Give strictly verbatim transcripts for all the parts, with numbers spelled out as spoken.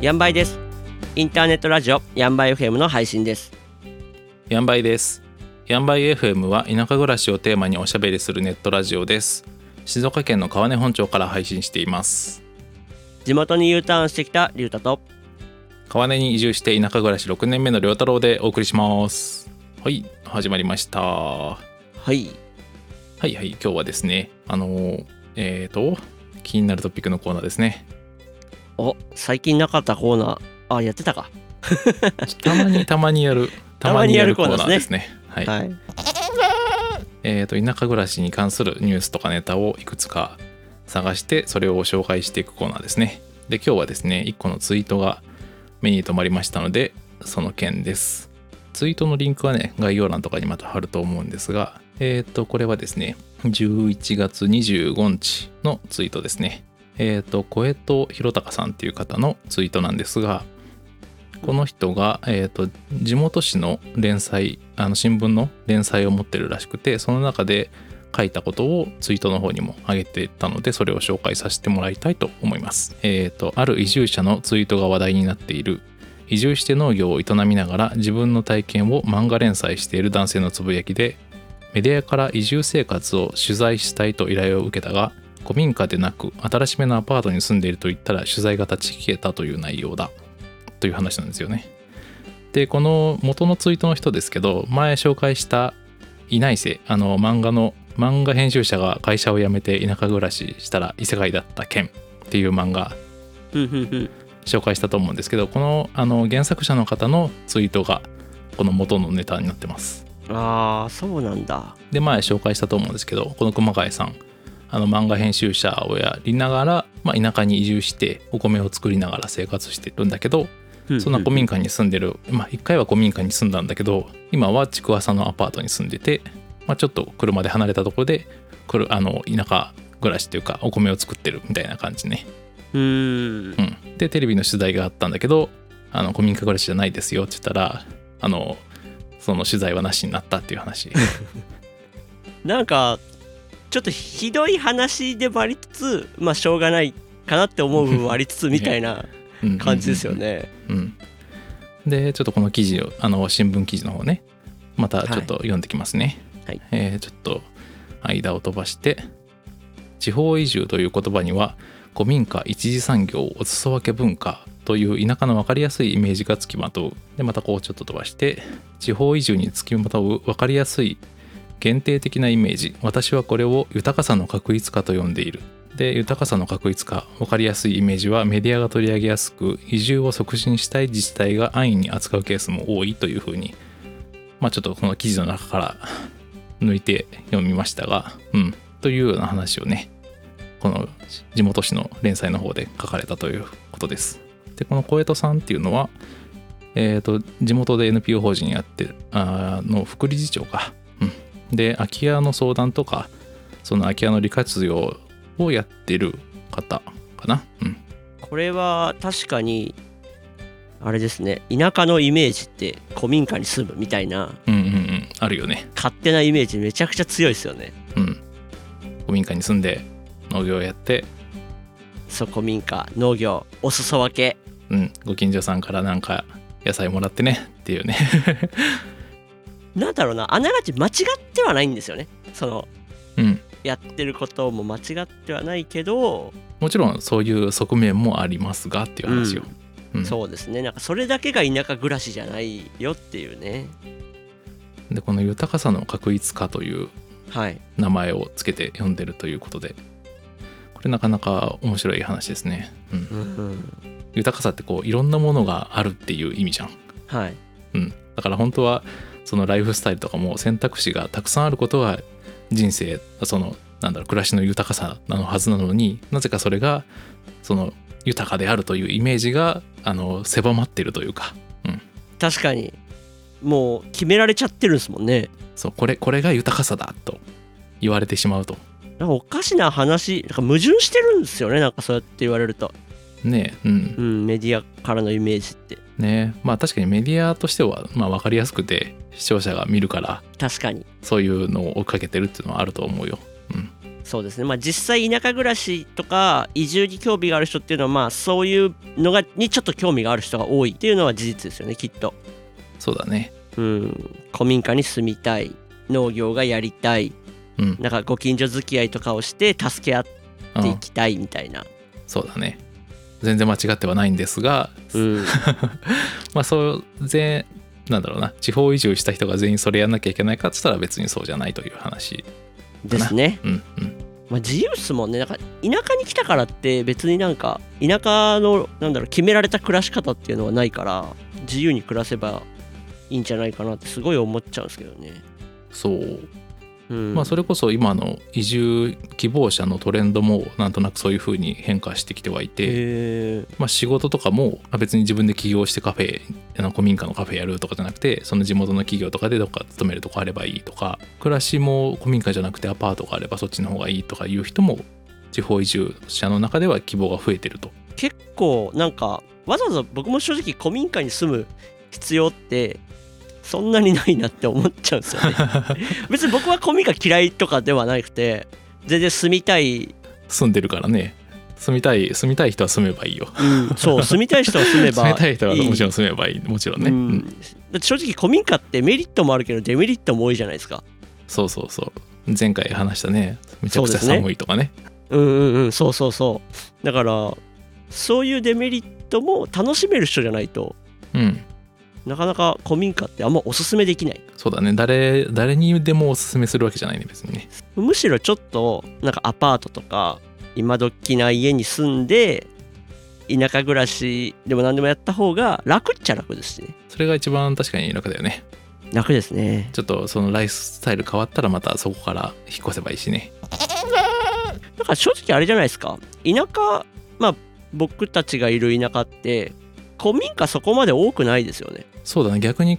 ヤンバイです。インターネットラジオヤンバイ エフエム の配信です。ヤンバイです。ヤンバイ エフエム は田舎暮らしをテーマにおしゃべりするネットラジオです。静岡県の川根本町から配信しています。地元に U ターンしてきたリュウタと川根に移住して田舎暮らしろくねんめのリョウタロウでお送りします。はい、始まりました。はいはいはい、今日はですね、あのー、えーと気になるトピックのコーナーですね。お、最近なかったコーナー、あ、やってたかたまにたまにやるたまにやるコーナーですね。はい、はい、えーと田舎暮らしに関するニュースとかネタをいくつか探してそれを紹介していくコーナーですね。で、今日はですね、いっこのツイートが目に留まりましたので、その件です。ツイートのリンクはね、概要欄とかにまた貼ると思うんですが、えっと、これはですね、じゅういちがつにじゅうごにちのツイートですね。えっと、小江戸弘隆さんっていう方のツイートなんですが、この人が、えっと、地元紙の連載、あの、新聞の連載を持ってるらしくて、その中で書いたことをツイートの方にも上げてたので、それを紹介させてもらいたいと思います。えっと、ある移住者のツイートが話題になっている。移住して農業を営みながら自分の体験を漫画連載している男性のつぶやきで、メディアから移住生活を取材したいと依頼を受けたが、古民家でなく新しめのアパートに住んでいると言ったら取材が立ち消えたという内容だという話なんですよね。で、この元のツイートの人ですけど、前紹介したいないせ、あの漫画の漫画編集者が会社を辞めて田舎暮らししたら異世界だった件っていう漫画紹介したと思うんですけど、この、あの原作者の方のツイートがこの元のネタになってます。ああ、そうなんだ。で、前紹介したと思うんですけど、この熊谷さん、あの漫画編集者をやりながら、まあ、田舎に移住してお米を作りながら生活してるんだけど、そんな古民家に住んでる、まあ一回は古民家に住んだんだけど、今は築浅のアパートに住んでて、まあ、ちょっと車で離れたところであの田舎暮らしというかお米を作ってるみたいな感じね。うーん、うん、でテレビの取材があったんだけど、あの古民家暮らしじゃないですよって言ったら、あのその取材はなしになったっていう話なんかちょっとひどい話でもありつつ、まあしょうがないかなって思う部分もありつつみたいな感じですよね。で、ちょっとこの記事を、あの新聞記事の方ね、またちょっと読んできますね。はい、えー、ちょっと間を飛ばして、地方移住という言葉には古民家、一次産業、お裾分け文化という田舎の分かりやすいイメージがつきまとう。で、またこうちょっと飛ばして、地方移住につきまとう分かりやすい限定的なイメージ、私はこれを豊かさの確一化と呼んでいる。で、豊かさの確一化、分かりやすいイメージはメディアが取り上げやすく、移住を促進したい自治体が安易に扱うケースも多いというふうに、まあちょっとこの記事の中から抜いて読みましたが、うんというような話をね、この地元紙の連載の方で書かれたということです。で、この小江戸さんっていうのは、えー、と地元で エヌピーオー 法人やってあの副理事長か、うん、で空き家の相談とか、その空き家の利活用をやってる方かな、うん、これは確かにあれですね、田舎のイメージって古民家に住むみたいな、うんうんうん、あるよね。勝手なイメージめちゃくちゃ強いですよね、うん、古民家に住んで農業やって、そう、古民家、農業、お裾分け、うん、ご近所さんからなんか野菜もらってねっていうねなんだろうな、あながち間違ってはないんですよね、その、うん、やってることも間違ってはないけど、もちろんそういう側面もありますがっていう話を、うんうん、そうですね、なんかそれだけが田舎暮らしじゃないよっていうね。で、この豊かさの確一化という名前をつけて読んでるということで、はい、これなかなか面白い話ですね、うんうん、豊かさってこういろんなものがあるっていう意味じゃん、はい、うん、だから本当はそのライフスタイルとかも選択肢がたくさんあることが人生、そのなんだろう、暮らしの豊かさなのはずなのに、なぜかそれがその豊かであるというイメージがあの狭まってるというか、うん、確かにもう決められちゃってるんですもんね。そう、これ、これが豊かさだと言われてしまうと、なんかおかしな話、なんか矛盾してるんですよね、なんかそうやって言われるとねえ、うん、うん、メディアからのイメージってねえ、まあ確かにメディアとしてはまあ分かりやすくて視聴者が見るから、確かにそういうのを追っかけてるっていうのはあると思うよ、うん、そうですね、まあ、実際田舎暮らしとか移住に興味がある人っていうのは、まあ、そういうのがにちょっと興味がある人が多いっていうのは事実ですよね、きっと。そうだね、うん、古民家に住みたい、農業がやりたい、うん、なんかご近所付き合いとかをして助け合っていきたいみたいな、うん、そうだね、全然間違ってはないんですが、うん、まあそう全なんだろうな、地方移住した人が全員それやんなきゃいけないかって言ったら別にそうじゃないという話ですね、うんうん、まあ、自由ですもんね。なんか田舎に来たからって別になんか田舎のなんだろう決められた暮らし方っていうのはないから自由に暮らせばいいんじゃないかなってすごい思っちゃうんですけどね。そう、うん、まあ、それこそ今の移住希望者のトレンドもなんとなくそういう風に変化してきてはいて、まあ、仕事とかも別に自分で起業してカフェ、古民家のカフェやるとかじゃなくて、その地元の企業とかでどっか勤めるとこあればいいとか、暮らしも古民家じゃなくてアパートがあればそっちの方がいいとかいう人も地方移住者の中では希望が増えてると。結構なんかわざわざ僕も正直古民家に住む必要ってそんなにないなって思っちゃうんですよね別に僕は古民家嫌いとかではなくて、全然住みたい、住んでるからね、住みたい住みたい人は住めばいいよ、うん、そう住みたい人は住めばいい住みたい人はもちろん住めばいい、もちろんね、うん、だって正直古民家ってメリットもあるけどデメリットも多いじゃないですか。そうそうそう、前回話したね、めちゃくちゃ寒いとかね、うんうんうん、そうそうそう、だからそういうデメリットも楽しめる人じゃないと、うん、なかなか古民家ってあんまおすすめできない。そうだね、 誰, 誰にでもおすすめするわけじゃないね、別にね。むしろちょっとなんかアパートとか今どきな家に住んで田舎暮らしでも何でもやった方が楽っちゃ楽ですしね。それが一番確かに楽だよね。楽ですね。ちょっとそのライフスタイル変わったらまたそこから引っ越せばいいしね。だから正直あれじゃないですか、田舎、まあ僕たちがいる田舎って古民家そこまで多くないですよね。そうだね、逆に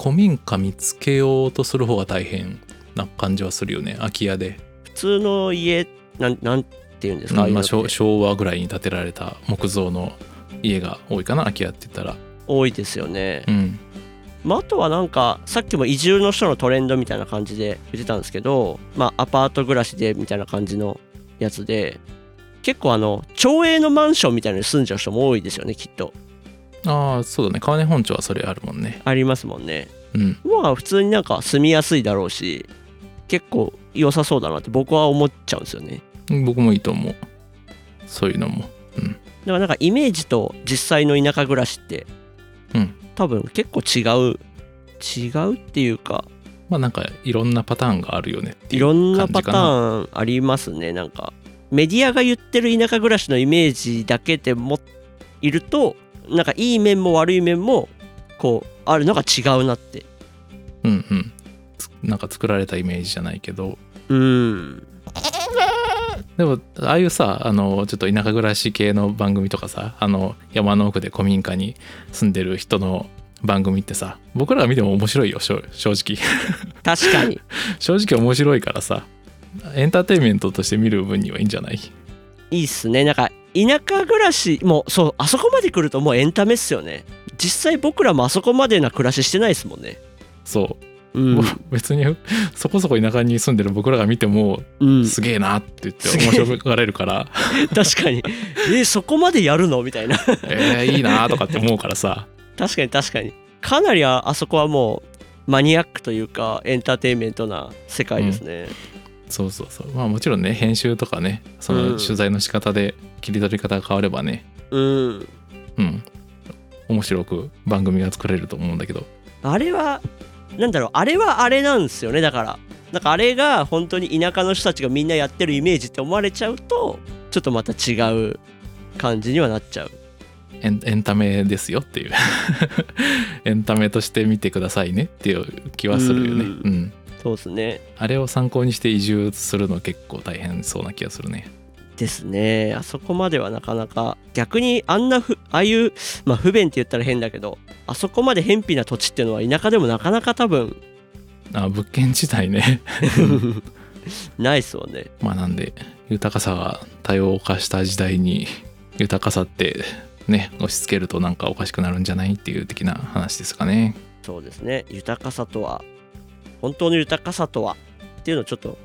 古民家見つけようとする方が大変な感じはするよね、空き家で。普通の家な ん, なんていうんですか、まあ、昭和ぐらいに建てられた木造の家が多いかな、空き家って言ったら。多いですよね、うん、まあ、あとはなんかさっきも移住の人のトレンドみたいな感じで言ってたんですけど、まあ、アパート暮らしでみたいな感じのやつで、結構あの町営のマンションみたいなのに住んじゃう人も多いですよね、きっと。ああそうだね、川根本町はそれあるもんね。ありますもんね、うん、まあ普通になんか住みやすいだろうし結構良さそうだなって僕は思っちゃうんですよね。僕もいいと思う、そういうのも、うん、だからなんかイメージと実際の田舎暮らしって、うん、多分結構違う違うっていうか、まあなんかいろんなパターンがあるよねっていう感じかな。いろんなパターンありますね。なんかメディアが言ってる田舎暮らしのイメージだけでもいるとなんかいい面も悪い面もこうあるのが違うなって、うんうん、なんか作られたイメージじゃないけど、うん、でもああいうさ、あのちょっと田舎暮らし系の番組とかさ、あの山の奥で古民家に住んでる人の番組ってさ、僕らが見ても面白いよ、正直確かに正直面白いからさ、エンターテインメントとして見る分にはいいんじゃない？いいっすね。なんか田舎暮らしもう、そう、あそこまで来るともうエンタメっすよね。実際僕らもあそこまでな暮らししてないですもんね。そう、うん、別にそこそこ田舎に住んでる僕らが見ても、うん、すげえなって言って面白がれるから確かにえそこまでやるのみたいなえいいなとかって思うからさ確かに確かに、かなり あ, あそこはもうマニアックというかエンターテインメントな世界ですね、うん、そうそうそう、まあもちろんね、編集とかね、その取材の仕方で切り取り方が変わればね、うん、うん、面白く番組が作れると思うんだけど、あれはなんだろう、あれはあれなんですよね。だからなんかあれが本当に田舎の人たちがみんなやってるイメージって思われちゃうとちょっとまた違う感じにはなっちゃう。エン、エンタメですよっていうエンタメとして見てくださいねっていう気はするよね、うん、うん、そうですね。あれを参考にして移住するの結構大変そうな気がするね。ですね。あそこまではなかなか、逆にあんなふああいう、まあ、不便って言ったら変だけど、あそこまで偏僻な土地っていうのは田舎でもなかなか多分、あ、物件自体ねないっすもんね。まあなんで豊かさが多様化した時代に豊かさってね押し付けるとなんかおかしくなるんじゃないっていう的な話ですかね。そうですね。豊かさとは、本当の豊かさとはっていうのをちょっと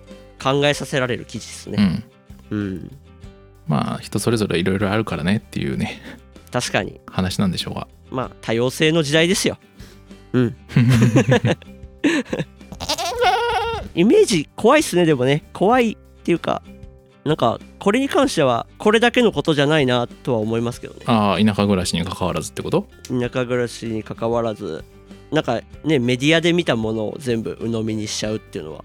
考えさせられる記事ですね。うん、うん、まあ人それぞれいろいろあるからねっていうね、確かに話なんでしょうが、まあ多様性の時代ですよ。うんイメージ怖いっすね。でもね、怖いっていうか、なんかこれに関してはこれだけのことじゃないなとは思いますけどね。ああ、田舎暮らしに関わらずってこと？田舎暮らしに関わらず、なんかね、メディアで見たものを全部鵜呑みにしちゃうっていうのは、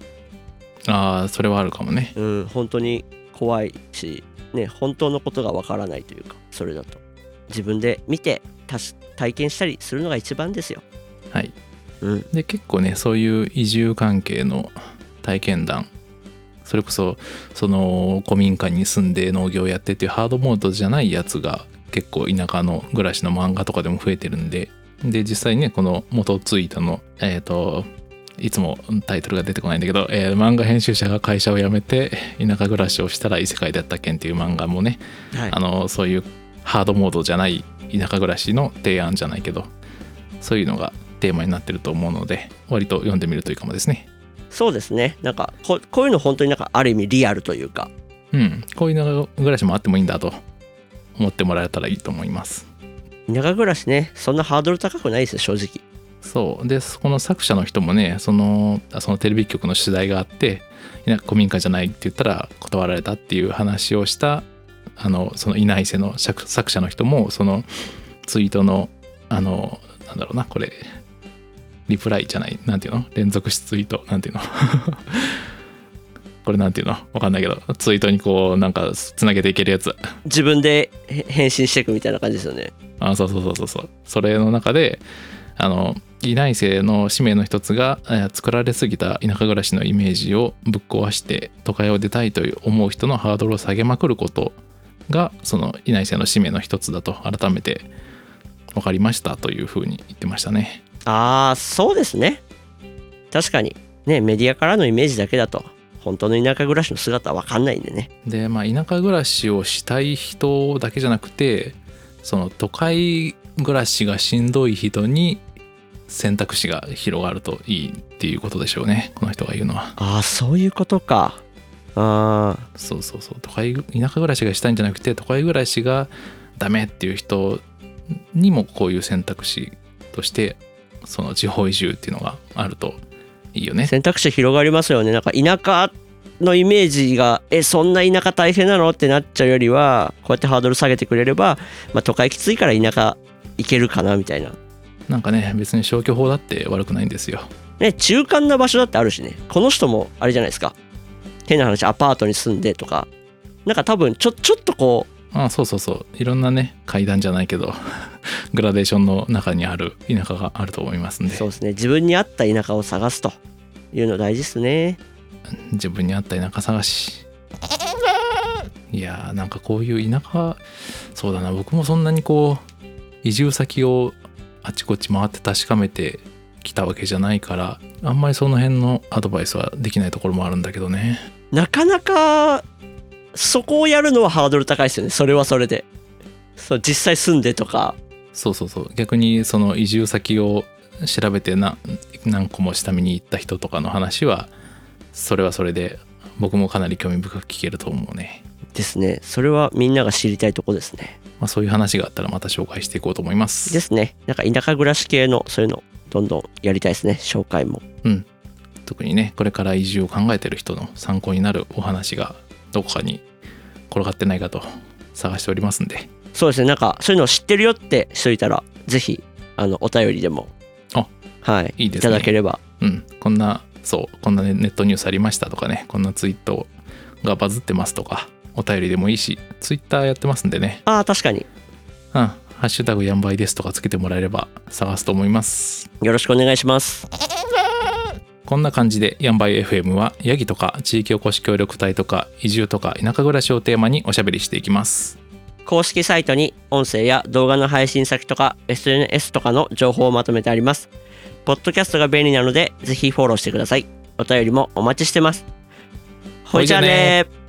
ああ、それはあるかもね。うん、本当に怖いしね、本当のことがわからないというか、それだと自分で見て体験したりするのが一番ですよ。はい、うん、で結構ね、そういう移住関係の体験談、それこそその古民家に住んで農業やってっていうハードモードじゃないやつが結構田舎の暮らしの漫画とかでも増えてるんで、で実際にね、この元ツイートのえっといつもタイトルが出てこないんだけど、えー、漫画編集者が会社を辞めて田舎暮らしをしたら異世界だったけんっていう漫画もね、はい、あのそういうハードモードじゃない田舎暮らしの提案じゃないけど、そういうのがテーマになってると思うので、割と読んでみるといいかもですね。そうですね、なんか こ, こういうの本当になんかある意味リアルというか、うん、こういう田舎暮らしもあってもいいんだと思ってもらえたらいいと思います。田舎暮らしね、そんなハードル高くないですよ正直。そうで、この作者の人もね、そ の, そのテレビ局の取材があって、古民家じゃないって言ったら断られたっていう話をした、あのその稲伊勢の作者の人も、そのツイートのあのなんだろうな、これリプライじゃない、なんていうの、連続しツイート、なんていうのこれなんていうのわかんないけど、ツイートにこうなんかつなげていけるやつ、自分で返信していくみたいな感じですよね。あ、そうそうそうそう、それの中であの稲伊勢の使命の一つが、えー、作られすぎた田舎暮らしのイメージをぶっ壊して都会を出たいと思う人のハードルを下げまくることが、その稲伊勢の使命の一つだと改めて分かりましたというふうに言ってましたね。ああ、そうですね、確かにね、メディアからのイメージだけだと本当の田舎暮らしの姿は分かんないんでね。で、まあ、田舎暮らしをしたい人だけじゃなくて、その都会暮らしがしんどい人に選択肢が広がるといいっていうことでしょうね、この人が言うのは。ああ、そういうことか。ああ、そうそうそう、都会、田舎暮らしがしたいんじゃなくて都会暮らしがダメっていう人にもこういう選択肢としてその地方移住っていうのがあるといいよね。選択肢広がりますよね。なんか田舎のイメージが、えそんな田舎大変なのってなっちゃうよりは、こうやってハードル下げてくれれば、まあ、都会きついから田舎行けるかなみたいな。なんかね、別に消去法だって悪くないんですよね。中間な場所だってあるしね。この人もあれじゃないですか、変な話アパートに住んでとか、なんか多分ちょ、ちょっとこう、ああ、そうそうそう、いろんなね、階段じゃないけどグラデーションの中にある田舎があると思いますんで。そうですね、自分に合った田舎を探すというの大事ですね。自分に合った田舎探し、いやー、なんかこういう田舎、そうだな、僕もそんなにこう移住先をあちこち回って確かめてきたわけじゃないから、あんまりその辺のアドバイスはできないところもあるんだけどね。なかなかそこをやるのはハードル高いですよね。それはそれで、そう実際住んでとか、そうそうそう、逆にその移住先を調べてな何個も下見に行った人とかの話は、それはそれで僕もかなり興味深く聞けると思うね。ですね、それはみんなが知りたいとこですね。まあ、そういう話があったらまた紹介していこうと思いますですね。なんか田舎暮らし系のそういうのどんどんやりたいですね、紹介も。うん、特にね、これから移住を考えてる人の参考になるお話がどこかに転がってないかと探しておりますんで。そうですね、なんかそういうのを知ってるよってしといたら、ぜひあのお便りでも、あ、はい、いいですね、いただければ、うん、こんな、そうこんなネットニュースありましたとかね、こんなツイートがバズってますとか、お便りでもいいし、ツイッターやってますんでね。ああ、確かに、うん、ハッシュタグやんばいですとかつけてもらえれば探すと思います。よろしくお願いします。こんな感じでやんばい エフエム はヤギとか地域おこし協力隊とか移住とか田舎暮らしをテーマにおしゃべりしていきます。公式サイトに音声や動画の配信先とか エスエヌエス とかの情報をまとめてあります。ポッドキャストが便利なのでぜひフォローしてください。お便りもお待ちしてます。ほいじゃねー。